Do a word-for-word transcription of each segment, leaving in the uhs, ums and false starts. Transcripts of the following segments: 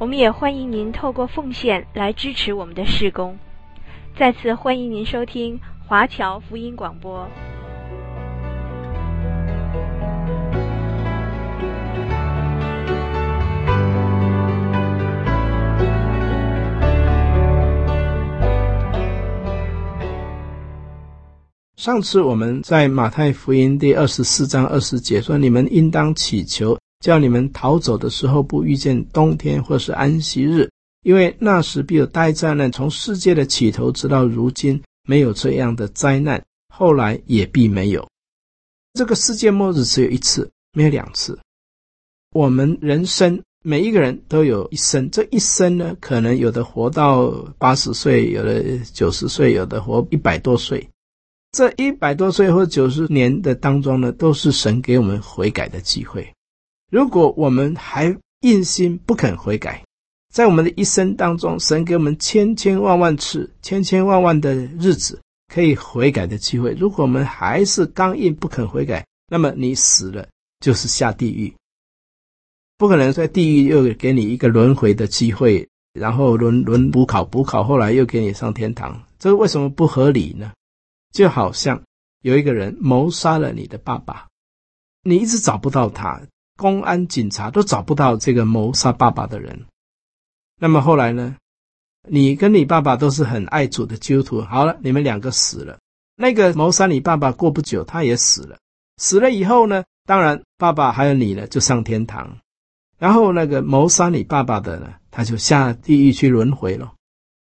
我们也欢迎您透过奉献来支持我们的事工。再次欢迎您收听华侨福音广播。上次我们在马太福音第二十四章二十节说，你们应当祈求，叫你们逃走的时候不遇见冬天或是安息日，因为那时必有大灾难，从世界的起头直到如今没有这样的灾难，后来也必没有。这个世界末日只有一次，没有两次。我们人生每一个人都有一生，这一生呢，可能有的活到八十岁，有的九十岁，有的活一百多岁。这一百多岁或九十年的当中呢，都是神给我们悔改的机会。如果我们还硬心不肯悔改，在我们的一生当中，神给我们千千万万次、千千万万的日子可以悔改的机会。如果我们还是刚硬不肯悔改，那么你死了就是下地狱。不可能在地狱又给你一个轮回的机会，然后轮轮补考补考，后来又给你上天堂，这为什么不合理呢？就好像有一个人谋杀了你的爸爸，你一直找不到他，公安警察都找不到这个谋杀爸爸的人。那么后来呢，你跟你爸爸都是很爱主的基督徒，好了，你们两个死了，那个谋杀你爸爸过不久他也死了，死了以后呢，当然爸爸还有你呢就上天堂，然后那个谋杀你爸爸的呢，他就下地狱去轮回了，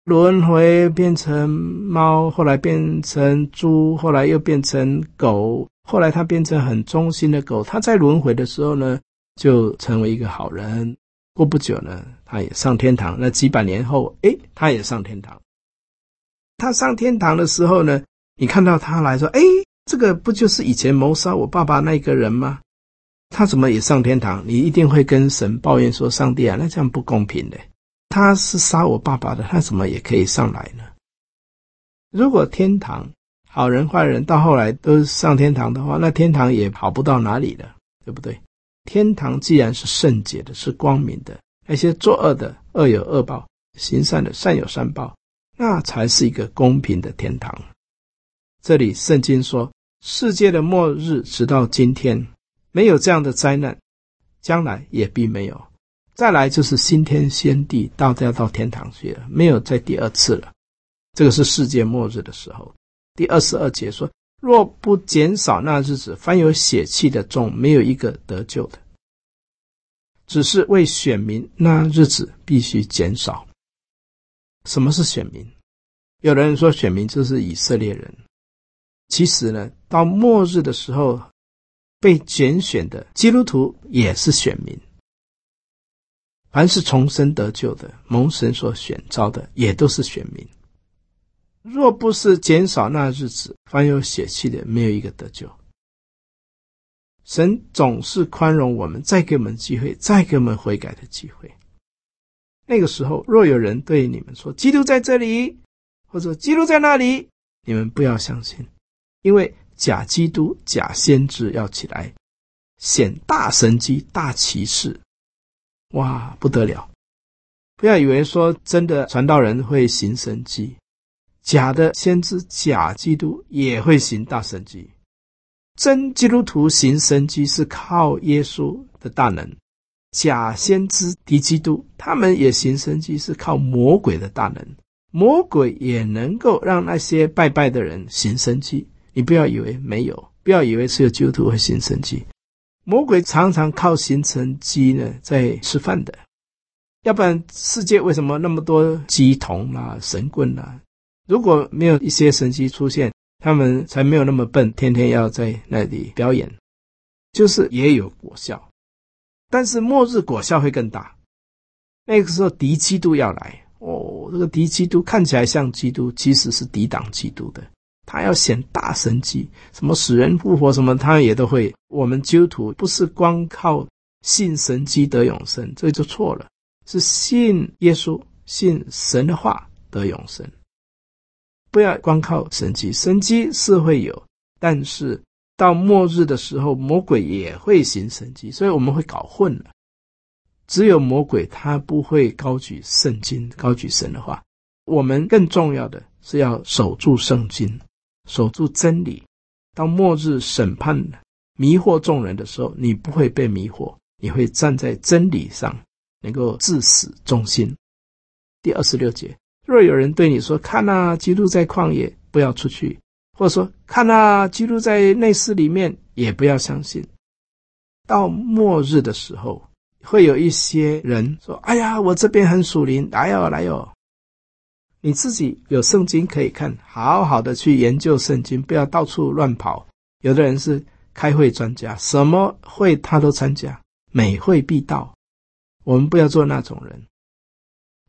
轮回变成猫，后来变成猪，后来又变成狗，后来他变成很忠心的狗。他在轮回的时候呢，就成为一个好人，过不久呢他也上天堂，那几百年后诶他也上天堂。他上天堂的时候呢，你看到他来说，诶这个不就是以前谋杀我爸爸那个人吗？他怎么也上天堂？你一定会跟神抱怨说，上帝啊，那这样不公平的，他是杀我爸爸的，他怎么也可以上来呢？如果天堂好人坏人到后来都上天堂的话，那天堂也好不到哪里了，对不对？天堂既然是圣洁的，是光明的，那些作恶的恶有恶报，行善的善有善报，那才是一个公平的天堂。这里圣经说，世界的末日直到今天没有这样的灾难，将来也必没有。再来就是新天新地，到要到天堂去了，没有再第二次了。这个是世界末日的时候。第二十二节说，若不减少那日子，凡有血气的众，没有一个得救的。只是为选民，那日子必须减少。什么是选民？有人说选民就是以色列人，其实呢，到末日的时候，被拣选的基督徒也是选民。凡是重生得救的，蒙神所选召的，也都是选民。若不是减少那日子，凡有血气的，没有一个得救。神总是宽容我们，再给我们机会，再给我们悔改的机会。那个时候，若有人对你们说，基督在这里，或者基督在那里，你们不要相信，因为假基督、假先知要起来，显大神迹、大奇事。哇，不得了。不要以为说真的传道人会行神迹，假的先知假基督也会行大神迹。真基督徒行神迹是靠耶稣的大能，假先知敌基督他们也行神迹是靠魔鬼的大能，魔鬼也能够让那些拜拜的人行神迹。你不要以为没有，不要以为只有基督徒会行神迹，魔鬼常常靠行神迹呢在吃饭的。要不然世界为什么那么多鸡童啦、啊、神棍啦、啊？如果没有一些神迹出现，他们才没有那么笨，天天要在那里表演，就是也有果效。但是末日果效会更大，那个时候敌基督要来，哦，这个敌基督看起来像基督，其实是抵挡基督的，他要显大神迹，什么使人复活什么他也都会。我们基督徒不是光靠信神迹得永生，这就错了，是信耶稣信神的话得永生，不要光靠神迹。神迹是会有，但是到末日的时候魔鬼也会行神迹，所以我们会搞混了。只有魔鬼他不会高举圣经高举神的话，我们更重要的是要守住圣经，守住真理。到末日审判迷惑众人的时候，你不会被迷惑，你会站在真理上，能够至死忠心。第二十六节，若有人对你说，看啊，基督在旷野，不要出去，或者说看啊，基督在内室里面，也不要相信。到末日的时候会有一些人说，哎呀，我这边很属灵，来哦来哦。你自己有圣经可以看，好好的去研究圣经，不要到处乱跑。有的人是开会专家，什么会他都参加，每会必到。我们不要做那种人，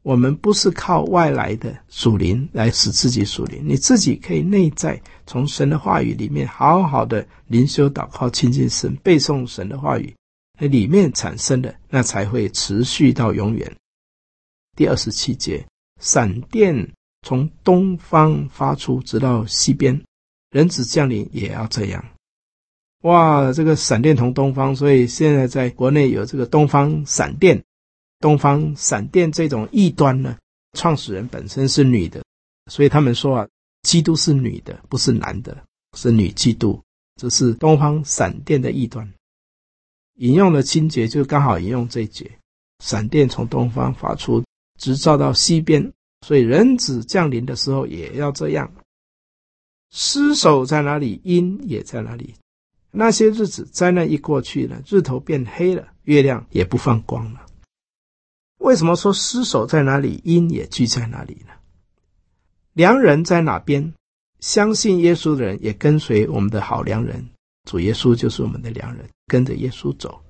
我们不是靠外来的属灵来使自己属灵，你自己可以内在从神的话语里面好好的灵修祷告，亲近神，背诵神的话语，里面产生的那才会持续到永远。第二十七节，闪电从东方发出，直到西边，人子降临也要这样。哇，这个闪电从东方，所以现在在国内有这个东方闪电。东方闪电这种异端呢，创始人本身是女的，所以他们说啊，基督是女的，不是男的，是女基督，这是东方闪电的异端。引用的经节就刚好引用这一节，闪电从东方发出，直照到西边，所以人子降临的时候也要这样。尸首在哪里，阴也在哪里。那些日子灾难一过去呢，日头变黑了，月亮也不放光了。为什么说尸首在哪里，阴也聚在哪里呢？良人在哪边，相信耶稣的人也跟随我们的好良人，主耶稣就是我们的良人，跟着耶稣走。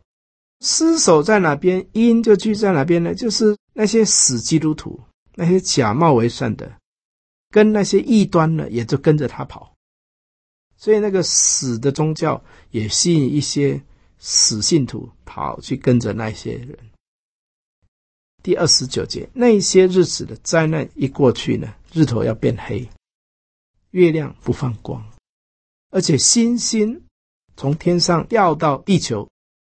尸首在哪边，阴就聚在哪边呢？就是那些死基督徒，那些假冒为善的，跟那些异端呢，也就跟着他跑。所以那个死的宗教也吸引一些死信徒跑去跟着那些人。第二十九节，那些日子的灾难一过去呢，日头要变黑，月亮不放光，而且星星从天上掉到地球，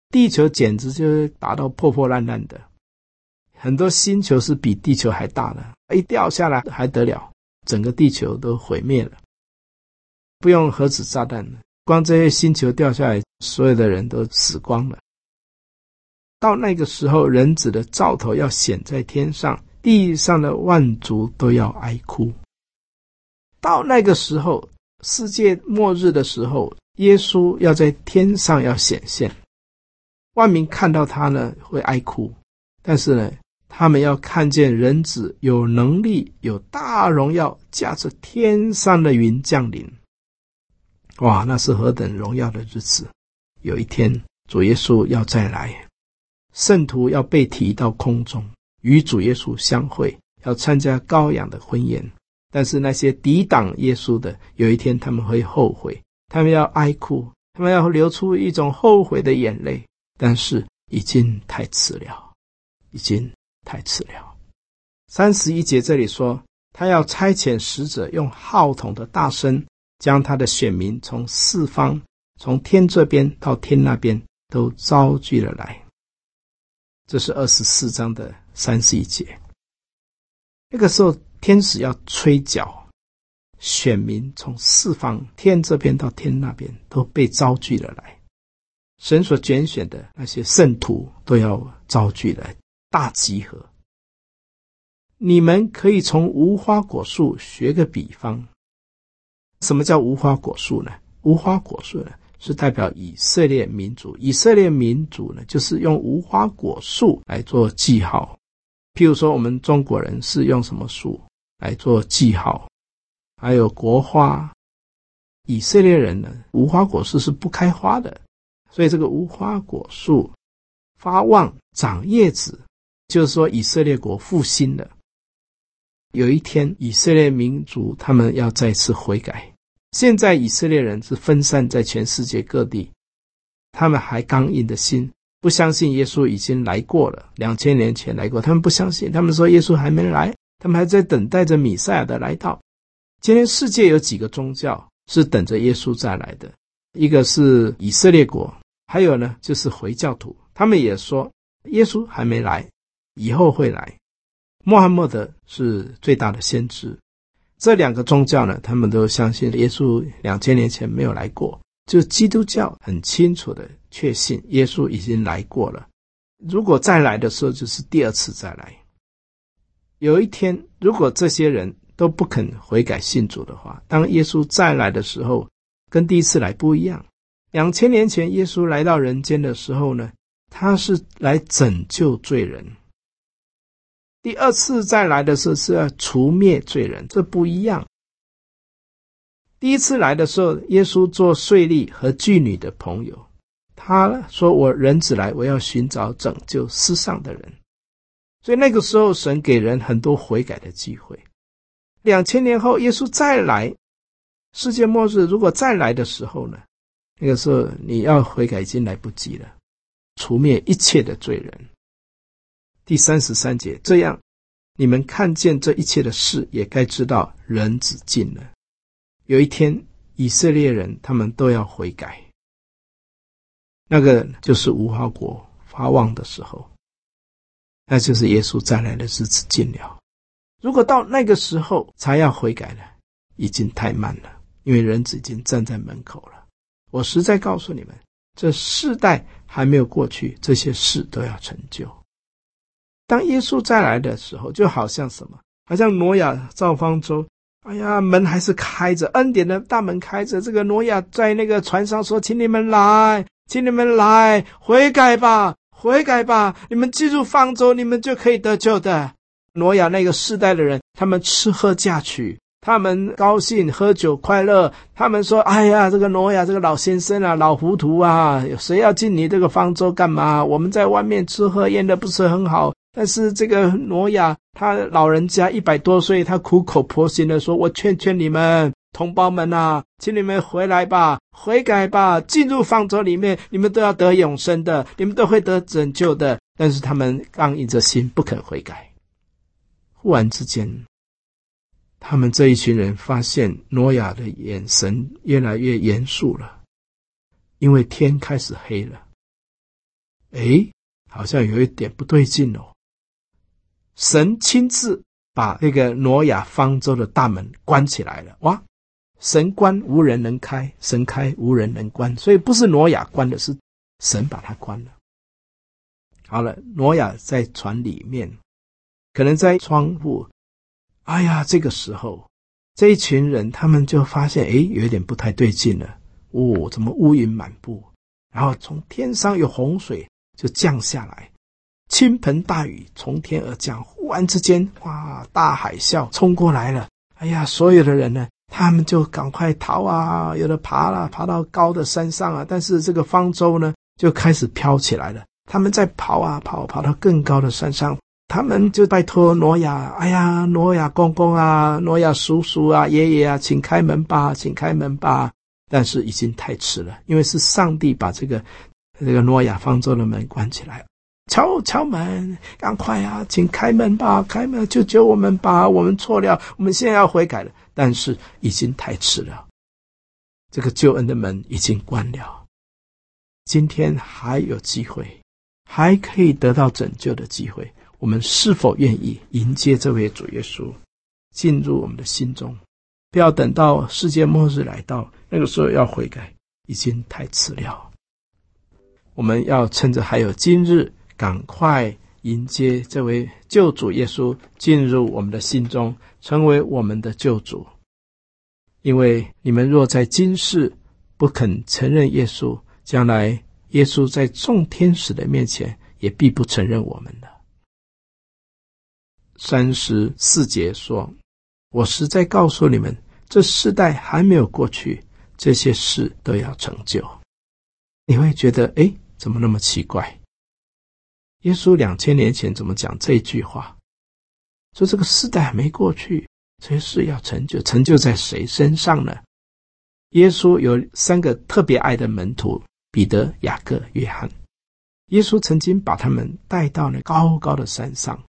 地球简直就是打到破破烂烂的，很多星球是比地球还大的，一掉下来还得了，整个地球都毁灭了。不用核子炸弹了，光这些星球掉下来，所有的人都死光了。到那个时候，人子的兆头要显在天上，地上的万族都要哀哭。到那个时候，世界末日的时候，耶稣要在天上要显现，万民看到他呢会哀哭，但是呢，他们要看见人子有能力有大荣耀，驾着天上的云降临。哇，那是何等荣耀的日子！有一天主耶稣要再来，圣徒要被提到空中，与主耶稣相会，要参加羔羊的婚宴。但是那些抵挡耶稣的，有一天他们会后悔，他们要哀哭，他们要流出一种后悔的眼泪，但是已经太迟了，已经太迟了。三十一节这里说，他要差遣使者，用号筒的大声，将他的选民从四方，从天这边到天那边，都招聚了来。这是二十四章的三十一节。那个时候天使要吹角，选民从四方，天这边到天那边，都被招聚了来。神所拣选的那些圣徒都要招聚来，大集合。你们可以从无花果树学个比方。什么叫无花果树呢？无花果树呢，是代表以色列民族。以色列民族呢，就是用无花果树来做记号。譬如说我们中国人是用什么树来做记号，还有国花。以色列人呢，无花果树是不开花的，所以这个无花果树发旺长叶子，就是说以色列国复兴了。有一天以色列民族他们要再次悔改。现在以色列人是分散在全世界各地，他们还刚硬的心，不相信耶稣已经来过了，两千年前来过，他们不相信，他们说耶稣还没来，他们还在等待着弥赛亚的来到。今天世界有几个宗教是等着耶稣再来的，一个是以色列国，还有呢就是回教徒，他们也说耶稣还没来，以后会来。穆罕默德是最大的先知。这两个宗教呢，他们都相信耶稣两千年前没有来过，就是基督教很清楚的确信耶稣已经来过了，如果再来的时候就是第二次再来。有一天如果这些人都不肯悔改信主的话，当耶稣再来的时候跟第一次来不一样。两千年前耶稣来到人间的时候呢，他是来拯救罪人，第二次再来的时候是要除灭罪人，这不一样。第一次来的时候，耶稣做税吏和妓女的朋友，他说我人子来，我要寻找拯救世上的人。所以那个时候神给人很多悔改的机会。两千年后耶稣再来，世界末日如果再来的时候呢，那个时候你要悔改已经来不及了，除灭一切的罪人。第三十三节，这样你们看见这一切的事，也该知道人子近了。有一天以色列人他们都要悔改，那个就是无花果发旺的时候，那就是耶稣再来的日子近了。如果到那个时候才要悔改呢，已经太慢了，因为人子已经站在门口了。我实在告诉你们，这世代还没有过去，这些事都要成就。当耶稣再来的时候，就好像什么，好像挪亚造方舟，哎呀，门还是开着，恩典的大门开着，这个挪亚在那个船上说，请你们来，请你们来，悔改吧，悔改吧，你们进入方舟，你们就可以得救的。挪亚那个世代的人，他们吃喝嫁娶，他们高兴喝酒快乐，他们说哎呀，这个挪亚这个老先生啊，老糊涂啊，谁要进你这个方舟干嘛，我们在外面吃喝宴的不是很好，但是这个挪亚他老人家一百多岁，他苦口婆心的说，我劝劝你们同胞们啊，请你们回来吧，悔改吧，进入方舟里面，你们都要得永生的，你们都会得拯救的。但是他们刚硬着心不肯悔改。忽然之间他们这一群人发现挪亚的眼神越来越严肃了，因为天开始黑了。诶，好像有一点不对劲哦。神亲自把那个挪亚方舟的大门关起来了。哇，神关无人能开，神开无人能关，所以不是挪亚关的，是神把它关了。好了，挪亚在船里面，可能在窗户。哎呀，这个时候这一群人他们就发现诶，有点不太对劲了。哦，怎么乌云满布，然后从天上有洪水就降下来，倾盆大雨从天而降，忽然之间哇，大海啸冲过来了。哎呀，所有的人呢，他们就赶快逃啊，有的爬了，爬到高的山上啊，但是这个方舟呢就开始飘起来了。他们在跑啊跑，跑到更高的山上，他们就拜托挪亚，哎呀，挪亚公公啊，挪亚叔叔啊，爷爷啊，请开门吧，请开门吧。但是已经太迟了，因为是上帝把这个这个挪亚方舟的门关起来。敲敲门，赶快啊，请开门吧，开门，救救我们吧，我们错了，我们现在要悔改了。但是已经太迟了，这个救恩的门已经关了。今天还有机会，还可以得到拯救的机会，我们是否愿意迎接这位主耶稣进入我们的心中？不要等到世界末日来到，那个时候要悔改已经太迟了。我们要趁着还有今日，赶快迎接这位救主耶稣进入我们的心中，成为我们的救主。因为你们若在今世不肯承认耶稣，将来耶稣在众天使的面前也必不承认我们了。三十四节说，我实在告诉你们，这世代还没有过去，这些事都要成就。你会觉得诶，怎么那么奇怪，耶稣两千年前怎么讲这句话？说这个时代还没过去，这些事要成就，成就在谁身上呢？耶稣有三个特别爱的门徒，彼得、雅各、约翰。耶稣曾经把他们带到那高高的山上，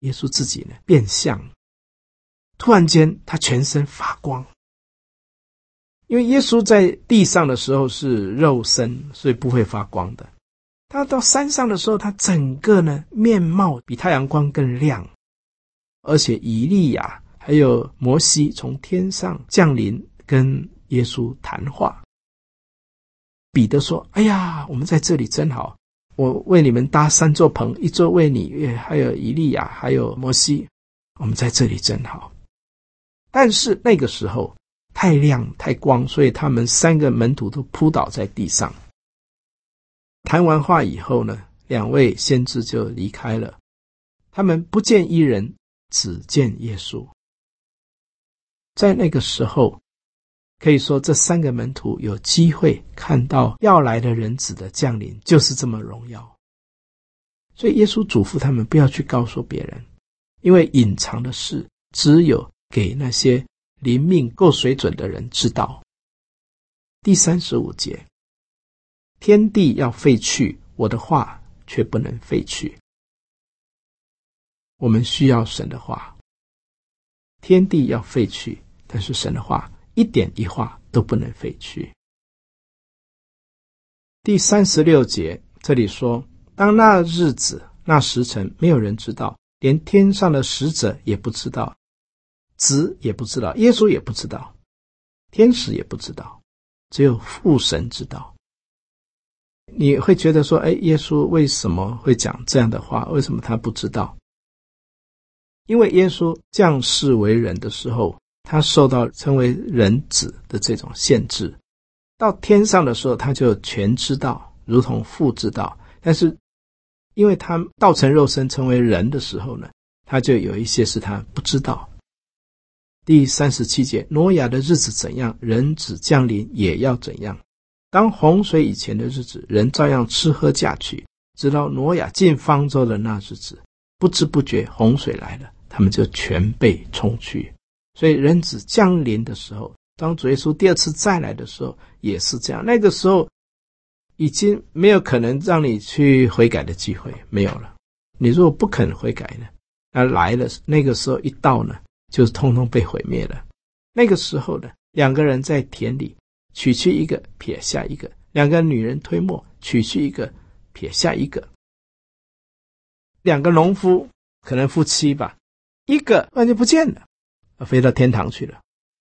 耶稣自己呢变相，突然间他全身发光。因为耶稣在地上的时候是肉身，所以不会发光的。他到山上的时候，他整个呢面貌比太阳光更亮，而且以利亚还有摩西从天上降临跟耶稣谈话。彼得说，哎呀，我们在这里真好，我为你们搭三座棚，一座为你，还有以利亚，还有摩西，我们在这里真好。但是那个时候太亮太光，所以他们三个门徒都扑倒在地上。谈完话以后呢，两位先知就离开了，他们不见一人，只见耶稣。在那个时候，可以说这三个门徒有机会看到要来的人子的降临，就是这么荣耀。所以耶稣嘱咐他们不要去告诉别人，因为隐藏的事只有给那些灵命够水准的人知道。第三十五节，天地要废去，我的话却不能废去。我们需要神的话，天地要废去，但是神的话一点一画都不能废去。第三十六节这里说，当那日子那时辰，没有人知道，连天上的使者也不知道，子也不知道，耶稣也不知道，天使也不知道，只有父神知道。你会觉得说，哎，耶稣为什么会讲这样的话？为什么他不知道？因为耶稣降世为人的时候，他受到成为人子的这种限制。到天上的时候，他就全知道，如同父知道。但是因为他道成肉身成为人的时候呢，他就有一些是他不知道。第三十七节，挪亚的日子怎样，人子降临也要怎样。当洪水以前的日子，人照样吃喝嫁娶，直到挪亚进方舟的那日子，不知不觉洪水来了，他们就全被冲去。所以人子降临的时候，当主耶稣第二次再来的时候也是这样。那个时候已经没有可能让你去悔改的机会，没有了。你如果不肯悔改呢，那来了那个时候一到呢，就通通被毁灭了。那个时候呢，两个人在田里，取去一个撇下一个，两个女人推磨，取去一个撇下一个。两个农夫可能夫妻吧，一个那就不见了，飞到天堂去了，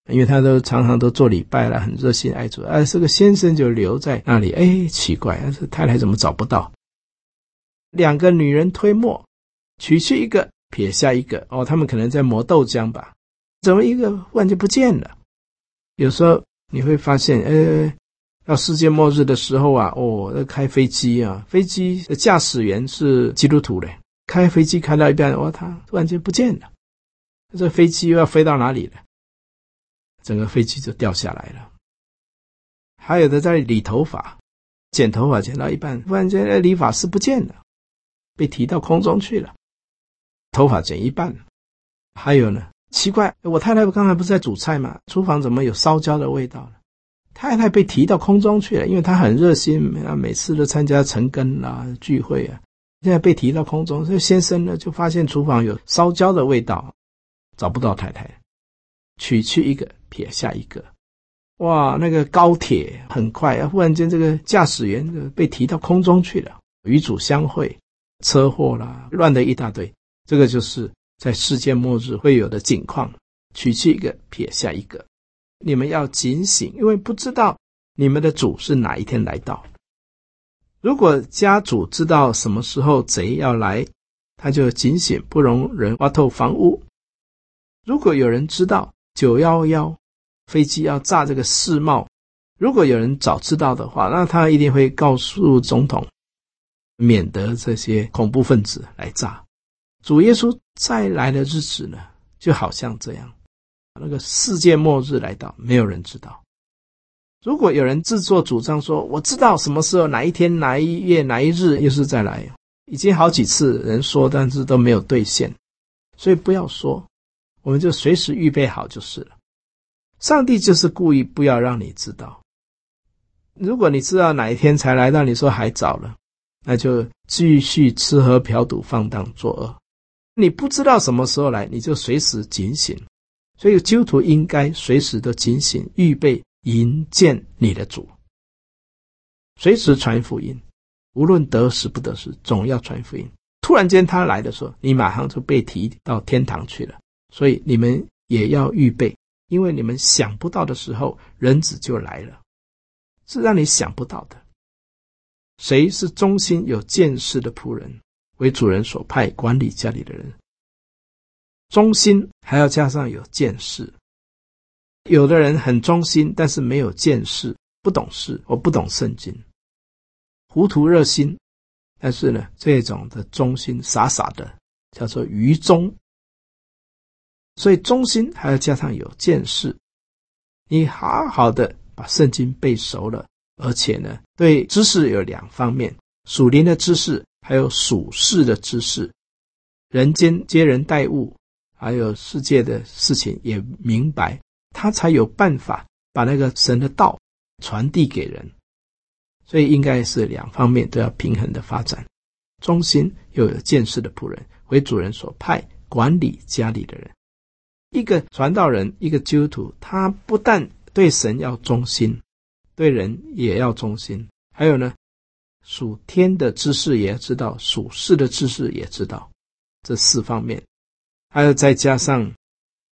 因为他都常常都做礼拜了，很热心爱主。而这个先生就留在那里，哎，奇怪，这太太怎么找不到？两个女人推磨，取去一个撇下一个，哦，他们可能在磨豆浆吧，怎么一个忽然就不见了？有时候你会发现，呃，到世界末日的时候啊，哦，开飞机啊，飞机的驾驶员是基督徒的，开飞机开到一半，哦，他突然就不见了，这飞机又要飞到哪里了？整个飞机就掉下来了。还有的在理头发，剪头发剪到一半，忽然间理发师不见了，被提到空中去了。头发剪一半。还有呢，奇怪，我太太刚才不是在煮菜吗？厨房怎么有烧焦的味道呢？太太被提到空中去了，因为她很热心，每次都参加晨更啊聚会啊，现在被提到空中。所以先生呢就发现厨房有烧焦的味道，找不到太太，取去一个撇下一个。哇，那个高铁很快啊，忽然间这个驾驶员被提到空中去了，与主相会，车祸啦，乱的一大堆。这个就是在世界末日会有的景况，取去一个撇下一个。你们要警醒，因为不知道你们的主是哪一天来到。如果家主知道什么时候贼要来，他就警醒，不容人挖透房屋。如果有人知道九一一飞机要炸这个世贸，如果有人早知道的话，那他一定会告诉总统，免得这些恐怖分子来炸。主耶稣再来的日子呢，就好像这样，那个世界末日来到，没有人知道。如果有人自作主张说，我知道什么时候哪一天哪一月哪一日耶稣再来，已经好几次人说，但是都没有兑现。所以不要说，我们就随时预备好就是了。上帝就是故意不要让你知道，如果你知道哪一天才来到，你说还早了，那就继续吃喝嫖赌放荡作恶。你不知道什么时候来，你就随时警醒。所以基督徒应该随时都警醒，预备迎见你的主，随时传福音，无论得时不得时，总要传福音。突然间他来的时候，你马上就被提到天堂去了。所以你们也要预备，因为你们想不到的时候，人子就来了，是让你想不到的。谁是忠心有见识的仆人，为主人所派，管理家里的人。忠心还要加上有见识。有的人很忠心，但是没有见识，不懂事，我不懂圣经，糊涂热心。但是呢，这种的忠心傻傻的叫做愚忠。所以忠心还要加上有见识，你好好的把圣经背熟了，而且呢，对知识有两方面，属灵的知识还有属世的知识，人间接人待物还有世界的事情也明白，他才有办法把那个神的道传递给人。所以应该是两方面都要平衡的发展，忠心又有见识的仆人，为主人所派，管理家里的人。一个传道人，一个基督徒，他不但对神要忠心，对人也要忠心，还有呢，属天的知识也知道，属世的知识也知道，这四方面。还有再加上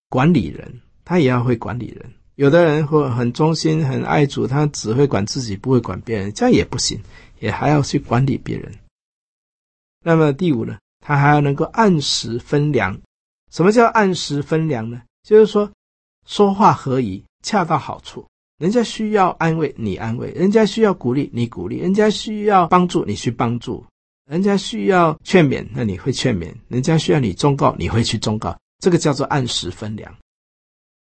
管理人，他也要会管理人。有的人会很忠心很爱主，他只会管自己不会管别人，这样也不行，也还要去管理别人。那么第五呢，他还要能够按时分粮。什么叫按时分粮呢？就是说说话合宜，恰到好处，人家需要安慰你安慰，人家需要鼓励你鼓励，人家需要帮助你去帮助，人家需要劝勉那你会劝勉，人家需要你忠告你会去忠告，这个叫做按时分粮。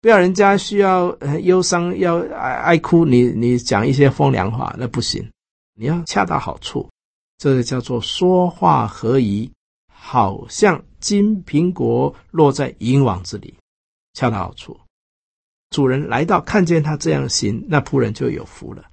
不要人家需要忧伤要 爱, 爱哭你你讲一些风凉话，那不行，你要恰到好处，这个叫做说话合宜，好像金苹果落在银网子里，恰到好处。主人来到看见他这样行，那仆人就有福了。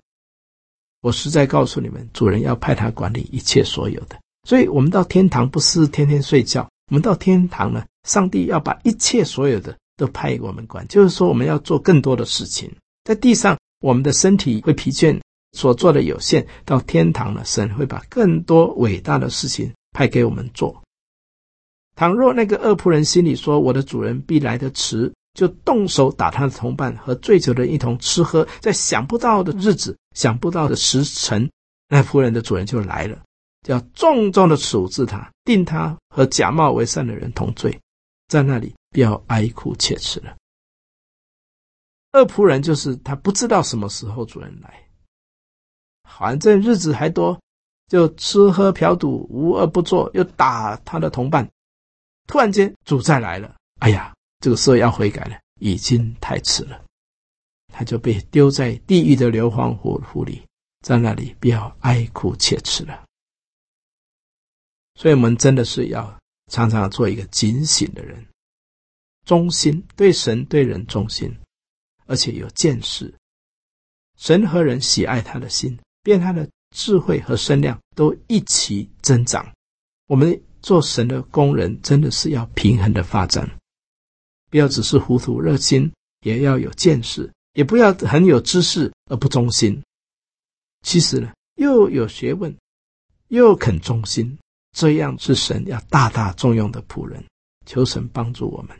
我实在告诉你们，主人要派他管理一切所有的。所以我们到天堂不是天天睡觉，我们到天堂呢，上帝要把一切所有的都派我们管，就是说我们要做更多的事情。在地上我们的身体会疲倦，所做的有限，到天堂呢，神会把更多伟大的事情派给我们做。倘若那个恶仆人心里说，我的主人必来得迟，就动手打他的同伴和醉酒的人一同吃喝，在想不到的日子，想不到的时辰，那仆人的主人就来了，就要重重的处置他，定他和假冒为善的人同罪，在那里不要哀哭切齿了。恶仆人就是他不知道什么时候主人来，反正日子还多，就吃喝嫖赌无恶不作，又打他的同伴，突然间主再来了，哎呀，这个时候要悔改了，已经太迟了，他就被丢在地狱的硫磺湖里，在那里不要哀哭切齿了。所以我们真的是要常常做一个警醒的人，忠心，对神对人忠心，而且有见识。神和人喜爱他的心，便他的智慧和身量都一起增长。我们做神的工人真的是要平衡的发展，不要只是糊涂热心，也要有见识，也不要很有知识而不忠心。其实呢，又有学问又肯忠心，这样是神要大大重用的仆人。求神帮助我们。